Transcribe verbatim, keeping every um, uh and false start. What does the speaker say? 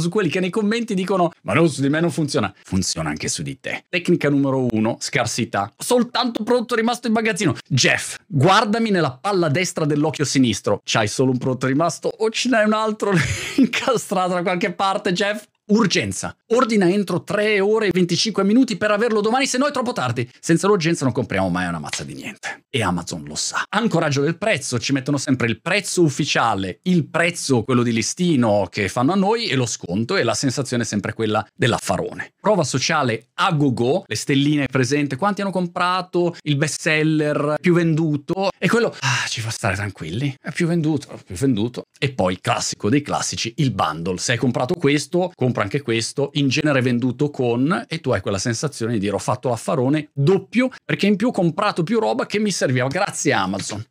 su quelli che nei commenti dicono ma no, su di me non funziona. Funziona anche su di te. Tecnica numero uno, scarsità. Soltanto prodotto rimasto in magazzino. Jeff, guardami nella palla destra dell'occhio sinistro. C'hai solo un prodotto rimasto o ce n'hai un altro incastrato da qualche parte, Jeff? Urgenza. Ordina entro tre ore e venticinque minuti per averlo domani, se no è troppo tardi. Senza l'urgenza non compriamo mai una mazza di niente. E Amazon lo sa. Ancoraggio del prezzo. Ci mettono sempre il prezzo ufficiale, il prezzo, quello di listino che fanno a noi, e lo sconto, e la sensazione è sempre quella dell'affarone. Prova sociale a go-go, le stelline presente, quanti hanno comprato, il best seller più venduto, e quello ah, ci fa stare tranquilli. È più venduto, più venduto. E poi classico dei classici, il bundle. Se hai comprato questo, compra anche questo, in genere venduto con, e tu hai quella sensazione di dire ho fatto l'affarone doppio perché in più ho comprato più roba che mi serviva grazie a Amazon.